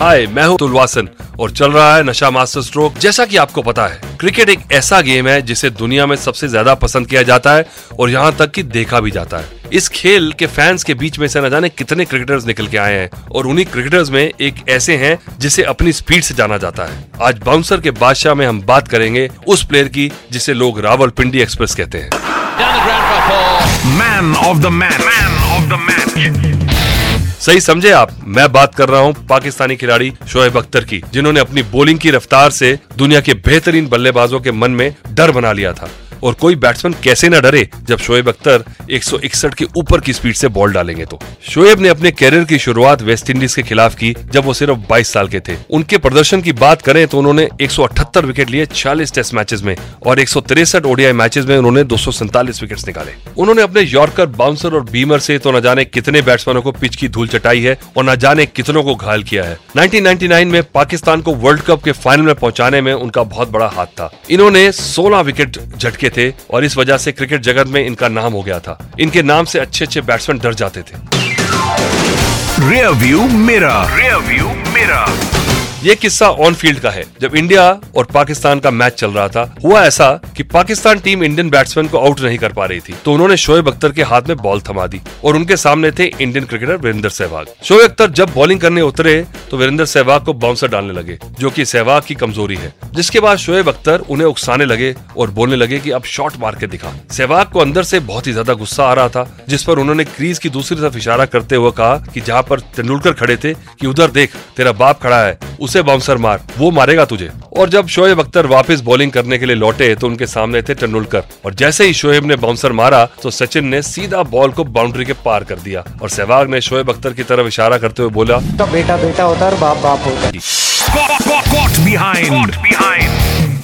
हाय, मैं हूँ अतुल वासन और चल रहा है नशा मास्टर स्ट्रोक। जैसा कि आपको पता है, क्रिकेट एक ऐसा गेम है जिसे दुनिया में सबसे ज्यादा पसंद किया जाता है और यहाँ तक कि देखा भी जाता है। इस खेल के फैंस के बीच में से न जाने कितने क्रिकेटर्स निकल के आए हैं और उन्हीं क्रिकेटर्स में एक ऐसे हैं जिसे अपनी स्पीड से जाना जाता है। आज बाउंसर के बादशाह में हम बात करेंगे उस प्लेयर की जिसे लोग रावलपिंडी एक्सप्रेस कहते हैं। Man of the match, man of the match. सही समझे आप, मैं बात कर रहा हूँ पाकिस्तानी खिलाड़ी शोएब अख्तर की, जिन्होंने अपनी बॉलिंग की रफ्तार से दुनिया के बेहतरीन बल्लेबाजों के मन में डर बना लिया था। और कोई बैट्समैन कैसे न डरे जब शोएब अख्तर 161 के ऊपर की स्पीड से बॉल डालेंगे। तो शोएब ने अपने कैरियर की शुरुआत वेस्टइंडीज के खिलाफ की जब वो सिर्फ 22 साल के थे। उनके प्रदर्शन की बात करें तो उन्होंने 178 विकेट लिए 46 टेस्ट मैचेस में और 163 ओडीआई मैचेस में उन्होंने 247 विकेट्स निकाले। उन्होंने अपने यॉर्कर, बाउंसर और बीमर से तो न जाने कितने बैट्समैनों को पिच की धूल चटाई है और न जाने कितनों को घायल किया है। 1999 में पाकिस्तान को वर्ल्ड कप के फाइनल में पहुंचाने में उनका बहुत बड़ा हाथ था। इन्होंने 16 विकेट झटके थे और इस वजह से क्रिकेट जगत में इनका नाम हो गया था। इनके नाम से अच्छे बैट्समैन डर जाते थे। Rear view mirror. ये किस्सा ऑन फील्ड का है। जब इंडिया और पाकिस्तान का मैच चल रहा था, हुआ ऐसा कि पाकिस्तान टीम इंडियन बैट्समैन को आउट नहीं कर पा रही थी, तो उन्होंने शोएब अख्तर के हाथ में बॉल थमा दी और उनके सामने थे इंडियन क्रिकेटर वीरेंद्र सहवाग। शोएब अख्तर जब बॉलिंग करने उतरे तो वीरेंद्र सहवाग को बाउंसर डालने लगे, जो कि सहवाग की कमजोरी है। जिसके बाद शोएब अख्तर उन्हें उकसाने लगे और बोलने लगे कि अब शॉट मार के दिखा। सहवाग को अंदर से बहुत ही ज्यादा गुस्सा आ रहा था, जिस पर उन्होंने क्रीज की दूसरी तरफ इशारा करते हुए कहा कि जहाँ पर तेंदुलकर खड़े थे कि उधर देख, तेरा बाप खड़ा है, उसे बाउंसर मार, वो मारेगा तुझे। और जब शोएब अख्तर वापस बॉलिंग करने के लिए लौटे तो उनके सामने थे तेंदुलकर और जैसे ही शोएब ने बाउंसर मारा तो सचिन ने सीधा बॉल को बाउंड्री के पार कर दिया और सहवाग ने शोएब अख्तर की तरफ इशारा करते हुए बोला, तो बेटा बेटा होता है, बाप बाप होता है।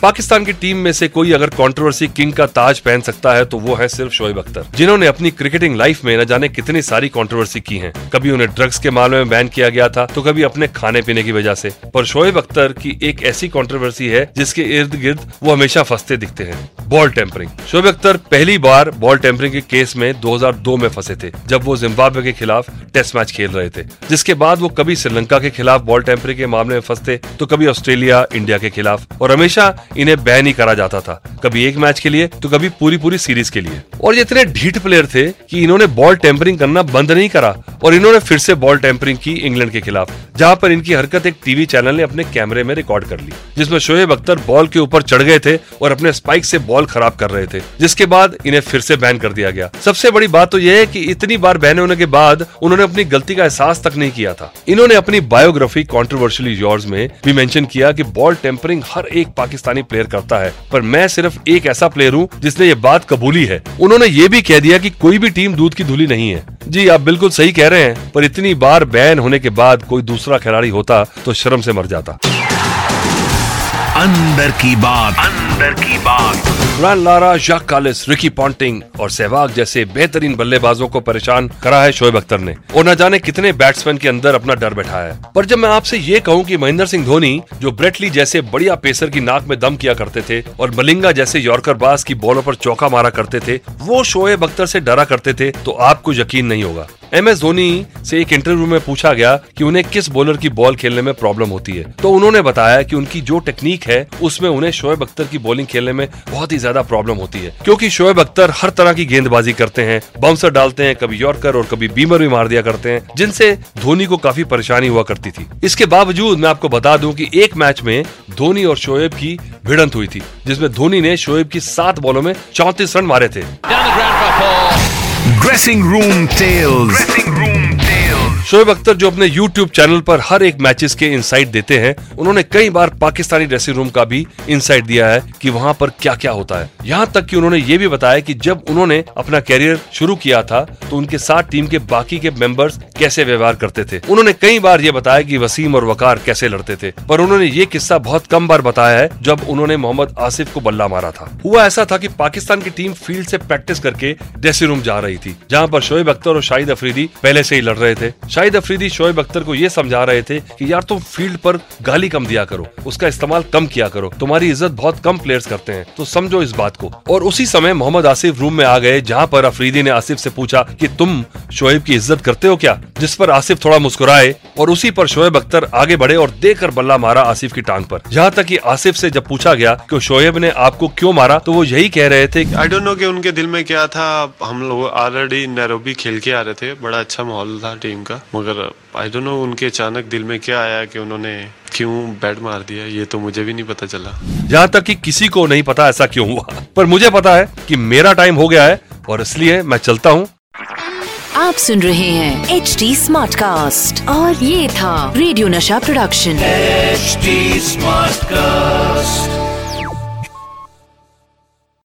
पाकिस्तान की टीम में से कोई अगर कंट्रोवर्सी किंग का ताज पहन सकता है तो वो है सिर्फ शोएब अख्तर, जिन्होंने अपनी क्रिकेटिंग लाइफ में न जाने कितनी सारी कंट्रोवर्सी की हैं। कभी उन्हें ड्रग्स के मामले में बैन किया गया था तो कभी अपने खाने पीने की वजह से। पर शोएब अख्तर की एक ऐसी कंट्रोवर्सी है जिसके इर्द गिर्द वो हमेशा फंसते दिखते हैं, बॉल टेम्परिंग। शोएब अख्तर पहली बार बॉल टेम्परिंग के केस में 2002 में फंसे थे जब वो जिम्बाब्वे के खिलाफ टेस्ट मैच खेल रहे थे। जिसके बाद वो कभी श्रीलंका के खिलाफ बॉल टेम्परिंग के मामले में फंसते तो कभी ऑस्ट्रेलिया, इंडिया के खिलाफ, और हमेशा इन्हें बैन ही करा जाता था, कभी एक मैच के लिए तो कभी पूरी सीरीज के लिए। और ये इतने ढीठ प्लेयर थे कि इन्होंने बॉल टेम्परिंग करना बंद नहीं करा और इन्होंने फिर से बॉल टेम्परिंग की इंग्लैंड के खिलाफ, जहां पर इनकी हरकत एक टीवी चैनल ने अपने कैमरे में रिकॉर्ड कर ली, जिसमें शोएब अख्तर बॉल के ऊपर चढ़ गए थे और अपने स्पाइक से बॉल खराब कर रहे थे, जिसके बाद इन्हें फिर से बैन कर दिया गया। सबसे बड़ी बात तो यह है कि इतनी बार बैन होने के बाद उन्होंने अपनी गलती का एहसास तक नहीं किया था। इन्होंने अपनी बायोग्राफी कॉन्ट्रोवर्शियली योर्स में भी मेंशन किया कि बॉल टेम्परिंग हर एक पाकिस्तानी प्लेयर करता है, पर मैं सिर्फ एक ऐसा प्लेयर हूँ जिसने ये बात कबूली है। उन्होंने ये भी कह दिया कि कोई भी टीम दूध की धुली नहीं है। जी, आप बिल्कुल सही कह रहे हैं, पर इतनी बार बैन होने के बाद कोई दूसरा खिलाड़ी होता तो शर्म से मर जाता। अंदर की बात। ब्रायन लारा, जाक कालिस, रिकी पॉन्टिंग और सहवाग जैसे बेहतरीन बल्लेबाजों को परेशान करा है शोएब अख्तर ने और न जाने कितने बैट्समैन के अंदर अपना डर बैठाया है। पर जब मैं आपसे ये कहूँ कि महेंद्र सिंह धोनी, जो ब्रेटली जैसे बढ़िया पेसर की नाक में दम किया करते थे और मलिंगा जैसे यॉर्कर बाज की बॉलों पर चौका मारा करते थे, वो शोएब अख्तर से डरा करते थे, तो आपको यकीन नहीं होगा। MS धोनी से एक इंटरव्यू में पूछा गया कि उन्हें किस बॉलर की बॉल खेलने में प्रॉब्लम होती है, तो उन्होंने बताया कि उनकी जो टेक्निक है उसमें उन्हें शोएब अख्तर की बॉलिंग खेलने में बहुत ही ज्यादा प्रॉब्लम होती है, क्योंकि शोएब अख्तर हर तरह की गेंदबाजी करते हैं, बाउंसर डालते हैं, कभी यॉर्कर और कभी बीमर भी मार दिया करते हैं, जिनसे धोनी को काफी परेशानी हुआ करती थी। इसके बावजूद मैं आपको बता दूं कि एक मैच में धोनी और शोएब की भिड़ंत हुई थी, जिसमें धोनी ने शोएब की 7 बॉलों में 34 रन मारे थे। Dressing room tales। Shoaib Akhtar जो अपने YouTube चैनल पर हर एक मैचेस के इनसाइट देते हैं, उन्होंने कई बार पाकिस्तानी ड्रेसिंग रूम का भी इनसाइट दिया है कि वहाँ पर क्या क्या होता है। यहाँ तक कि उन्होंने ये भी बताया कि जब उन्होंने अपना कैरियर शुरू किया था तो उनके साथ टीम के बाकी के मेंबर्स कैसे व्यवहार करते थे। उन्होंने कई बार ये बताया कि वसीम और वकार कैसे लड़ते थे, पर उन्होंने ये किस्सा बहुत कम बार बताया है जब उन्होंने मोहम्मद आसिफ को बल्ला मारा था। हुआ ऐसा था कि पाकिस्तान की टीम फील्ड से प्रैक्टिस करके ड्रेसिंग रूम जा रही थी, जहाँ पर शोएब अख्तर और शाहिद अफरीदी पहले से ही लड़ रहे थे। शाहिद अफरीदी शोएब अख्तर को ये समझा रहे थे कि यार तुम फील्ड पर गाली कम दिया करो, उसका इस्तेमाल कम किया करो, तुम्हारी इज्जत बहुत कम प्लेयर्स करते हैं, तो समझो इस बात को। और उसी समय मोहम्मद आसिफ रूम में आ गए, जहाँ पर अफरीदी ने आसिफ से पूछा कि तुम शोएब की इज्जत करते हो क्या, जिस पर आसिफ थोड़ा मुस्कुराए और उसी पर शोएब अख्तर आगे बढ़े और देकर बल्ला मारा आसिफ की टांग पर। यहाँ तक कि आसिफ से जब पूछा गया कि शोएब ने आपको क्यों मारा तो वो यही कह रहे थे आई डोंट नो कि उनके दिल में क्या था। हम लोग ऑलरेडी नैरोबी खेल के आ रहे थे, बड़ा अच्छा माहौल था टीम का, मगर आई डोंट नो उनके अचानक दिल में क्या आया कि उन्होंने क्यों बैट मार दिया, ये तो मुझे भी नहीं पता चला। यहाँ तक कि किसी को नहीं पता ऐसा क्यों हुआ, पर मुझे पता है कि मेरा टाइम हो गया है और इसलिए मैं चलता हूँ। आप सुन रहे हैं HD Smartcast और ये था radio Nasha production HD Smartcast।